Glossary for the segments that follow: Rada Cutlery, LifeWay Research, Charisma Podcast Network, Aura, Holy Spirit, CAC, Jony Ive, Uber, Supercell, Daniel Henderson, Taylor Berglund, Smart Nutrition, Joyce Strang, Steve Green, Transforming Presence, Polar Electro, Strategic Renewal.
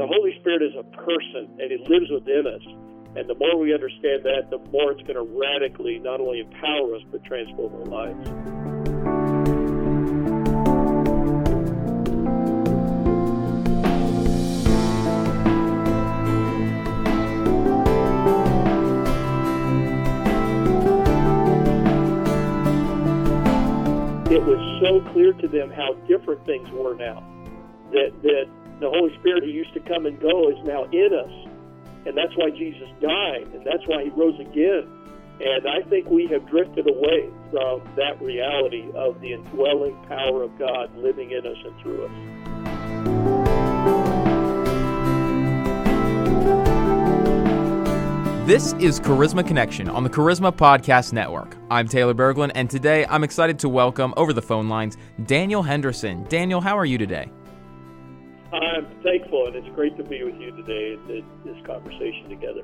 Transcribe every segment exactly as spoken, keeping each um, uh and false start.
The Holy Spirit is a person, and He lives within us. And the more we understand that, the more it's going to radically not only empower us, but transform our lives. It was so clear to them how different things were now, that, that the Holy Spirit who used to come and go is now in us. And that's why Jesus died, and that's why He rose again. And I think we have drifted away from that reality of the indwelling power of God living in us and through us. This is Charisma Connection on the Charisma Podcast Network. I'm Taylor Berglund, and today I'm excited to welcome over the phone lines Daniel Henderson. Daniel, how are you today? I'm thankful, and it's great to be with you today in this conversation together.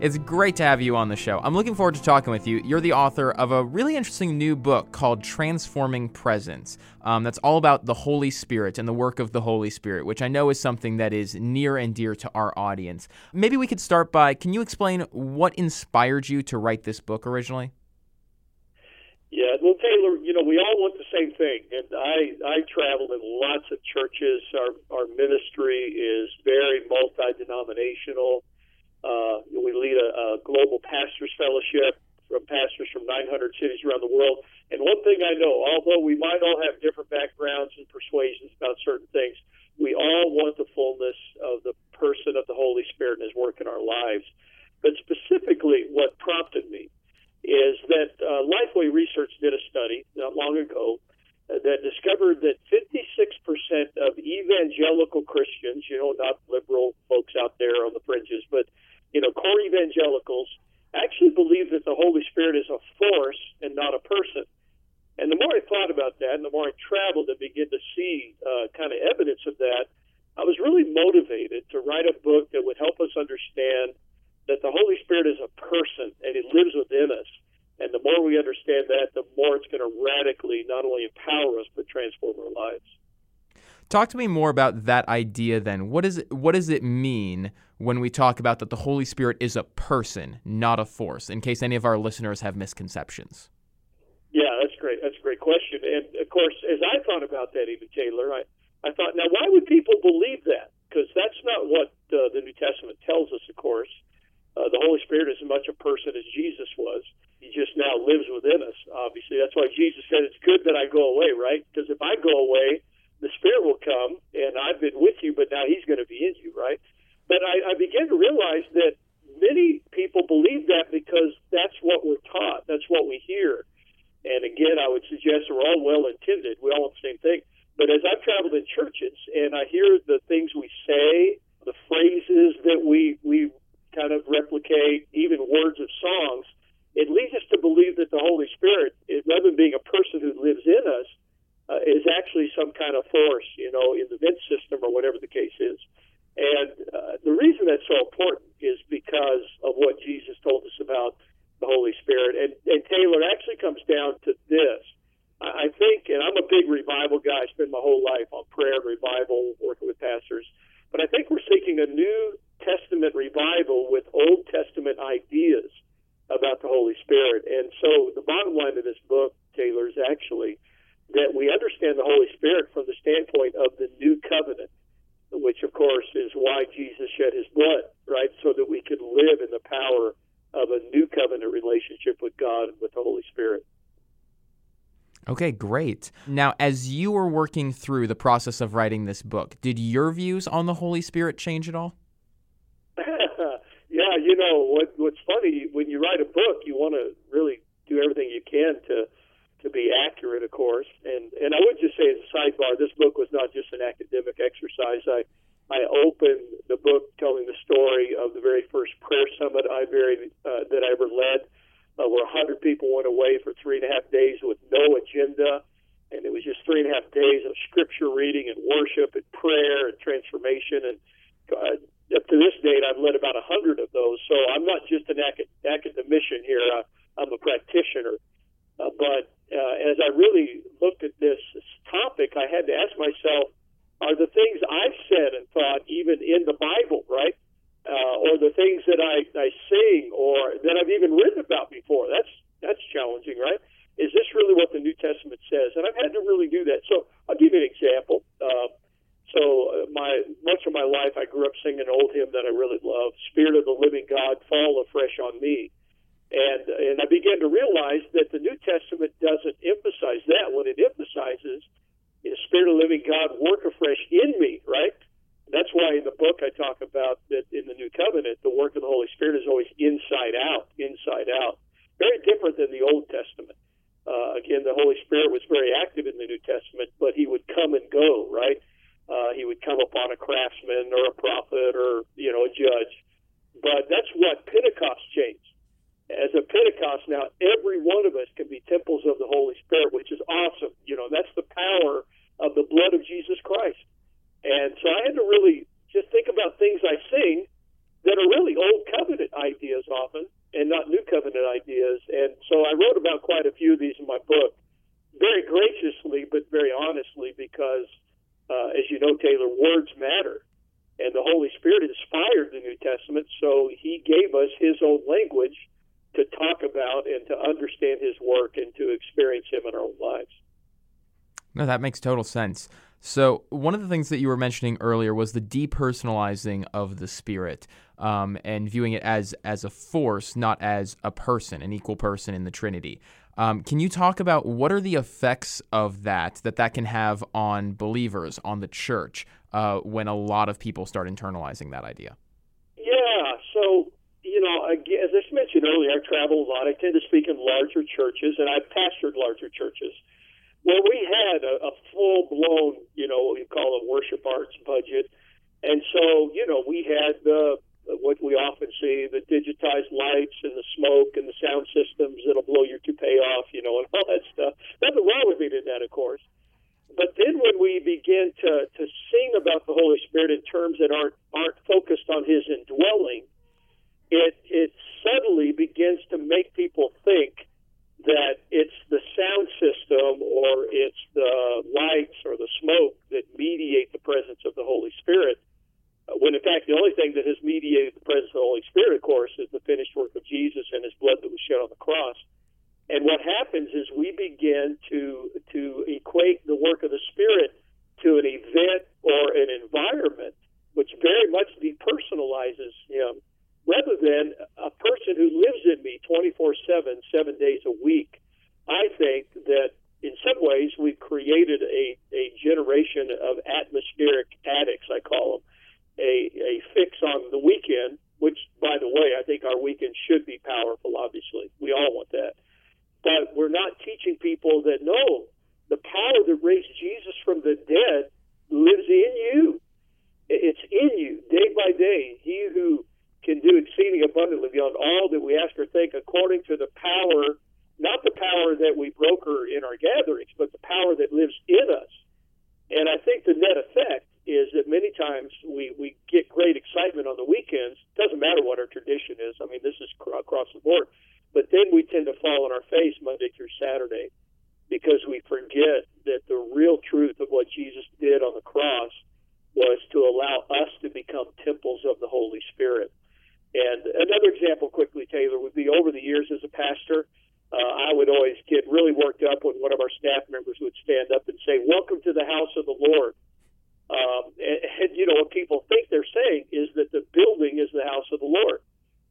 It's great to have you on the show. I'm looking forward to talking with you. You're the author of a really interesting new book called Transforming Presence. Um, that's all about the Holy Spirit and the work of the Holy Spirit, which I know is something that is near and dear to our audience. Maybe we could start by, can you explain what inspired you to write this book originally? Yeah, well, Taylor, you know, we all want the same thing. And I, I travel in lots of churches. Our our ministry is very multi-denominational. Uh, we lead a, a global pastors fellowship from pastors from nine hundred cities around the world. And one thing I know, although we might all have different backgrounds and persuasions about certain things, we all want the fullness of the person of the Holy Spirit and His work in our lives. But specifically, what prompted me is that uh, LifeWay Research did a study not long ago that discovered that fifty-six percent of evangelical Christians, you know, not liberal folks out there on the fringes, but, you know, core evangelicals actually believe that the Holy Spirit is a force and not a person. And the more I thought about that and the more I traveled and began to see uh, kind of evidence of that, I was really motivated to write a book that would help us understand that the Holy Spirit is a person, and He lives within us. And the more we understand that, the more it's going to radically not only empower us, but transform our lives. Talk to me more about that idea then. What is it, what does it mean when we talk about that the Holy Spirit is a person, not a force, in case any of our listeners have misconceptions? Yeah, that's great. That's a great question. And, of course, as I thought about that, even, Taylor, I, I thought, now, why would people believe that? Because that's not what uh, the New Testament tells us, of course. Uh, the Holy Spirit is as much a person as Jesus was. He just now lives within us, obviously. That's why Jesus said, it's good that I go away, right? Because if I go away, the Spirit will come, and I've been with you, but now He's going to be in you, right? But I, I began to realize that many people believe that because that's what we're taught. That's what we hear. And again, I would suggest we're all well-intended. We all want the same thing. But as I've traveled in churches, and I hear the things we say, the phrases that we we kind of replicate, even words of songs, it leads us to believe that the Holy Spirit, rather than being a person who lives in us, uh, is actually some kind of force, you know, in the vent system or whatever the case is. And uh, the reason that's so important is because of what Jesus told us about the Holy Spirit. And, and Taylor, it actually comes down to this. I, I think, and I'm a big revival guy, I spend my whole life on prayer and revival, working with pastors, but I think we're seeking a new Testament revival with Old Testament ideas about the Holy Spirit. And so the bottom line of this book, Taylor, is actually that we understand the Holy Spirit from the standpoint of the New Covenant, which, of course, is why Jesus shed His blood, right, so that we could live in the power of a New Covenant relationship with God and with the Holy Spirit. Okay, great. Now, as you were working through the process of writing this book, did your views on the Holy Spirit change at all? Yeah, you know, what, what's funny, when you write a book, you want to really do everything you can to to be accurate, of course. And and I would just say, as a sidebar, this book was not just an academic exercise. I, I opened the book telling the story of the very first prayer summit I very, uh, that I ever led, uh, where one hundred people went away for three and a half days with no agenda. And it was just three and a half days of scripture reading and worship and prayer and transformation and God. Up to this date, I've led about one hundred of those, so I'm not just an acad- academician here. I, I'm a practitioner. Uh, but uh, as I really looked at this topic, I had to ask myself, are the things I've said and thought even in the Bible? I sing or that I've even written about before? That's that's challenging, right? Is this really what the New Testament says? And I've had to really do that. So I'll give you an example. Uh, so my much of my life, I grew up singing an old hymn that I really love, Spirit of the Living God, Fall Afresh on Me. And and I began to realize that the New Testament doesn't emphasize that. What it emphasizes is Spirit of the Living God, work afresh in me, right? That's why in the book I talk about that in the New Covenant, the work of the Holy Spirit is always inside out, inside out. Very different than the Old Testament. Uh, again, the Holy Spirit was very active in the New Testament, but he would come and go, right? Uh, he would come upon a craftsman or a prophet or, you know, a judge. But that's what Pentecost changed. As a Pentecost now, every one of us can be temples of the Holy Spirit, which is awesome. You know, that's the power of the blood of Jesus Christ. And so I had to really just think about things I sing that are really Old Covenant ideas often and not New Covenant ideas. And so I wrote about quite a few of these in my book, very graciously but very honestly, because, uh, as you know, Taylor, words matter. And the Holy Spirit inspired the New Testament, so he gave us his own language to talk about and to understand his work and to experience him in our own lives. No, that makes total sense. So one of the things that you were mentioning earlier was the depersonalizing of the Spirit um, and viewing it as as a force, not as a person, an equal person in the Trinity. Um, can you talk about what are the effects of that, that that can have on believers, on the church, uh, when a lot of people start internalizing that idea? Yeah, so, you know, again, as I mentioned earlier, I travel a lot. I tend to speak in larger churches, and I've pastored larger churches. Well, we had a, a full-blown, you know, what we call a worship arts budget. And so, you know, we had the, what we often see, the digitized lights and the smoke and the sound systems that'll blow your toupee off, you know, and all that stuff. Nothing wrong with me to that, of course. But then when we begin to, to sing about the Holy Spirit in terms that aren't, aren't focused on his indwelling, it, it suddenly begins to make people think that it's the sound system or it's the lights or the smoke that mediate the presence of the Holy Spirit, when in fact the only thing that has mediated the presence of the Holy Spirit, of course, is the finished work of Jesus and his blood that was shed on the cross. And what happens is we begin to to equate the work of the Spirit to an event or an environment, which very much depersonalizes him, rather than a person who lives in me twenty-four seven, seven days a week. I think that in some ways we've created a, a generation of atmospheric addicts, I call them, a, a fix on the weekend, which, by the way, I think our weekend should be powerful, obviously. We all want that. But we're not teaching people that, no, the power that raised Jesus from the dead lives in you. It's in you, day by day. He who can do exceeding abundantly beyond all that we ask or think according to the power, not the power that we broker in our gatherings, but the power that lives in us. And I think the net effect is that many times we, we get great excitement on the weekends. Doesn't matter what our tradition is. I mean, this is across the board. But then we tend to fall on our face Monday through Saturday because we forget that the real truth of what Jesus did on the cross was to allow us to become temples of the Holy Spirit. And another example quickly, Taylor, would be over the years as a pastor, uh, I would always get really worked up when one of our staff members would stand up and say, "Welcome to the house of the Lord." Um, and, and, you know, what people think they're saying is that the building is the house of the Lord.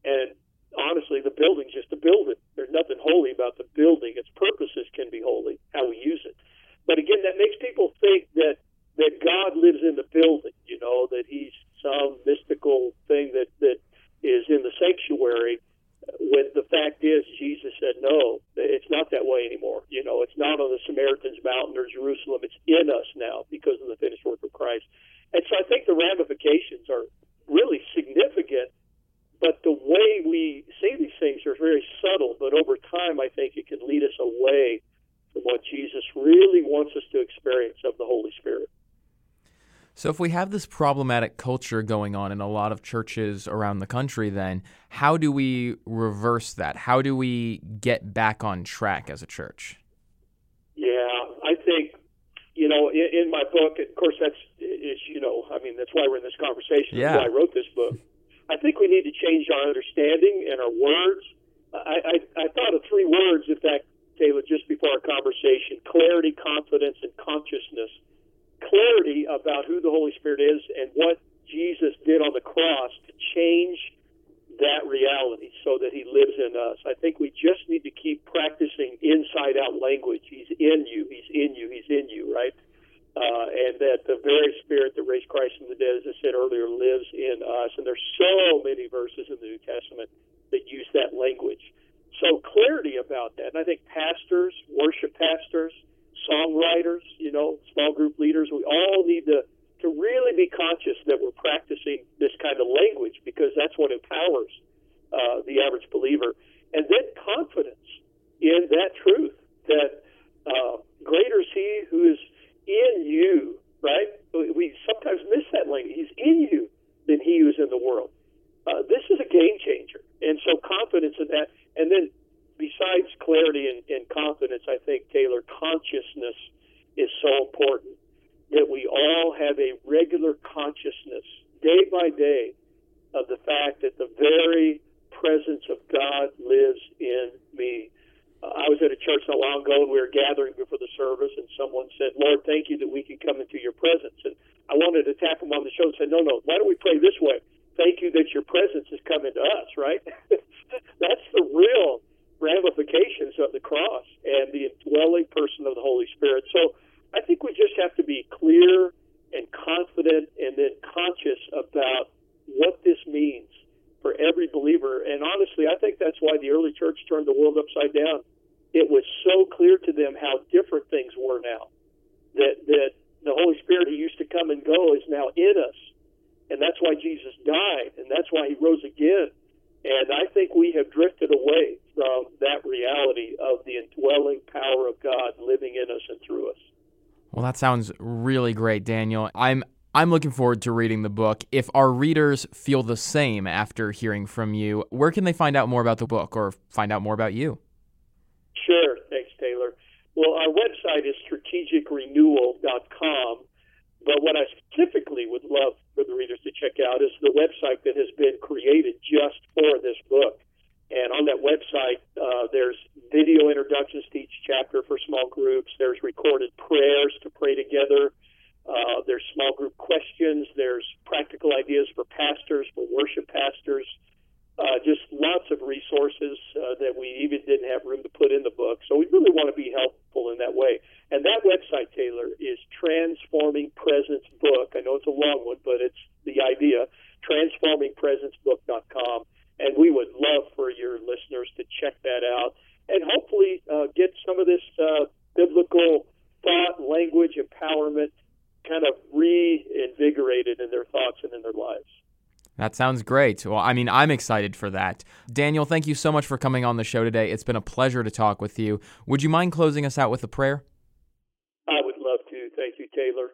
And honestly, the building's just a building. There's nothing holy about the building. Its purposes can be holy, how we use it. But again, that makes people think that that God lives in the building, you know, that he's some mystical thing that, that is in the sanctuary, when the fact is Jesus said, no, it's not that way anymore. You know, it's not on the Samaritan's mountain or Jerusalem. It's in us now because of the finished work of Christ. And so I think the ramifications are really significant, but the way we say these things are very subtle, but over time I think it can lead us away from what Jesus really wants us to experience of the Holy Spirit. So if we have this problematic culture going on in a lot of churches around the country, then how do we reverse that? How do we get back on track as a church? Yeah, I think, you know, in, in my book, of course, that's, is, you know, I mean, that's why we're in this conversation. Yeah. That's why I wrote this book. I think we need to change our understanding and our words. I, I, I thought of three words, in fact, Taylor, just before our conversation: clarity, confidence, and consciousness. Clarity about who the Holy Spirit is and what Jesus did on the cross to change that reality so that he lives in us. I think we just need to keep practicing inside-out language. He's in you, he's in you, he's in you, right? Uh, and that the very Spirit that raised Christ from the dead, as I said earlier, lives in us. And there's so many verses in the New Testament that use that language. So clarity about that. And I think pastors, worship pastors, songwriters, you know, small group leaders, we all need to, to really be conscious that we're practicing this kind of language, because that's what empowers uh, the average believer. And then confidence in that truth, that uh, greater is he who is in you, right? We sometimes miss that language. He's in you than he who's in the world. Uh, this is a game changer. And so confidence in that. And then besides clarity and, and confidence, I think, Taylor, consciousness is so important, that we all have a regular consciousness day by day of the fact that the very presence of God lives in me. Uh, I was at a church not long ago, and we were gathering before the service, and someone said, "Lord, thank you that we can come into your presence." And I wanted to tap him on the shoulder and say, no, no, why don't we pray this way? Thank you that your presence is coming to us, right? That's the real ramifications of the cross and the indwelling person of the Holy Spirit. So I think we just have to be clear and confident and then conscious about what this means for every believer. And honestly, I think that's why the early church turned the world upside down. It was so clear to them how different things were now, that that the Holy Spirit who used to come and go is now in us. And that's why Jesus died, and that's why he rose again. And I think we have drifted away from that reality of the indwelling power of God living in us and through us. Well, that sounds really great, Daniel. I'm I'm looking forward to reading the book. If our readers feel the same after hearing from you, where can they find out more about the book or find out more about you? Sure. Thanks, Taylor. Well, our website is strategic renewal dot com. But what I specifically would love for the readers to check out is the website that has been created just for this book. And on that website, uh, there's video introductions to each chapter for small groups. There's recorded prayers to pray together. Uh, there's small group questions. There's practical ideas for pastors, for worship pastors. Uh, just lots of resources uh, that we even didn't have room to put in the book. So we really want to be helpful in that way. And that website, Taylor, is Transforming Presence Book. I know it's a long one, but it's the idea, transforming presence book dot com. And we would love for your listeners to check that out and hopefully uh, get some of this uh, biblical thought, language, empowerment kind of reinvigorated in their thoughts and in their lives. That sounds great. Well, I mean, I'm excited for that. Daniel, thank you so much for coming on the show today. It's been a pleasure to talk with you. Would you mind closing us out with a prayer? I would love to. Thank you, Taylor.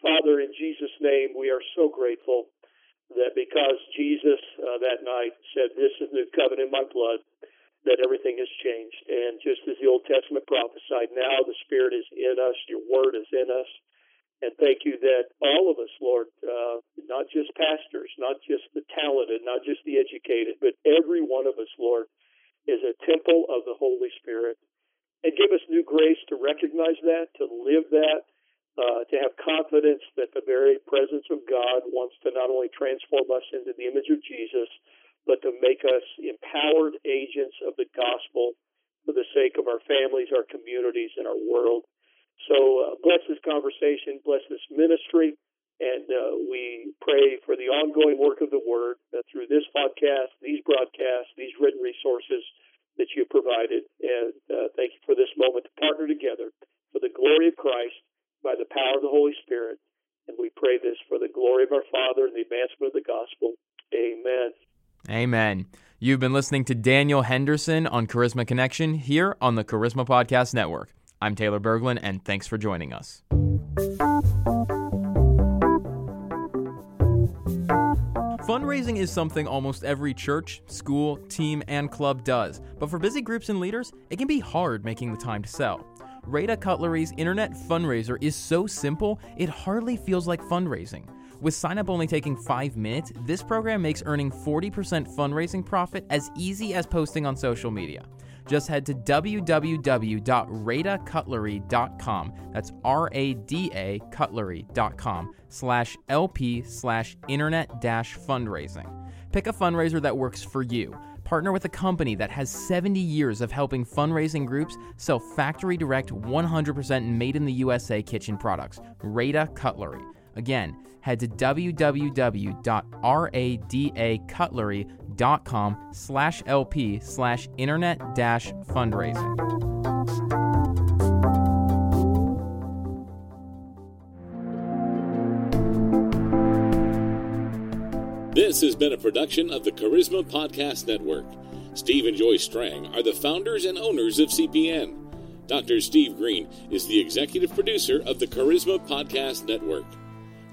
Father, in Jesus' name, we are so grateful that because Jesus uh, that night said, "This is the new covenant in my blood," that everything has changed. And just as the Old Testament prophesied, now the Spirit is in us, your Word is in us. And thank you that all of us, Lord, uh, not just pastors, not just the talented, not just the educated, but every one of us, Lord, is a temple of the Holy Spirit. And give us new grace to recognize that, to live that, uh, to have confidence that the very presence of God wants to not only transform us into the image of Jesus, but to make us empowered agents of the gospel for the sake of our families, our communities, and our world. So uh, bless this conversation, bless this ministry, and uh, we pray for the ongoing work of the Word uh, through this podcast, these broadcasts, these written resources that you provided. And uh, thank you for this moment to partner together for the glory of Christ by the power of the Holy Spirit. And we pray this for the glory of our Father and the advancement of the gospel. Amen. Amen. You've been listening to Daniel Henderson on Charisma Connection here on the Charisma Podcast Network. I'm Taylor Berglund, and thanks for joining us. Fundraising is something almost every church, school, team, and club does, but for busy groups and leaders, it can be hard making the time to sell. Rada Cutlery's internet fundraiser is so simple, it hardly feels like fundraising. With sign-up only taking five minutes, this program makes earning forty percent fundraising profit as easy as posting on social media. Just head to w w w dot rada cutlery dot com, that's R A D A cutlery dot com, slash LP, slash internet dash fundraising. Pick a fundraiser that works for you. Partner with a company that has seventy years of helping fundraising groups sell factory direct one hundred percent made in the U S A kitchen products, Rada Cutlery. Again, head to w w w dot rada cutlery dot com slash LP slash internet dash fundraising. This has been a production of the Charisma Podcast Network. Steve and Joyce Strang are the founders and owners of C P N. Doctor Steve Green is the executive producer of the Charisma Podcast Network.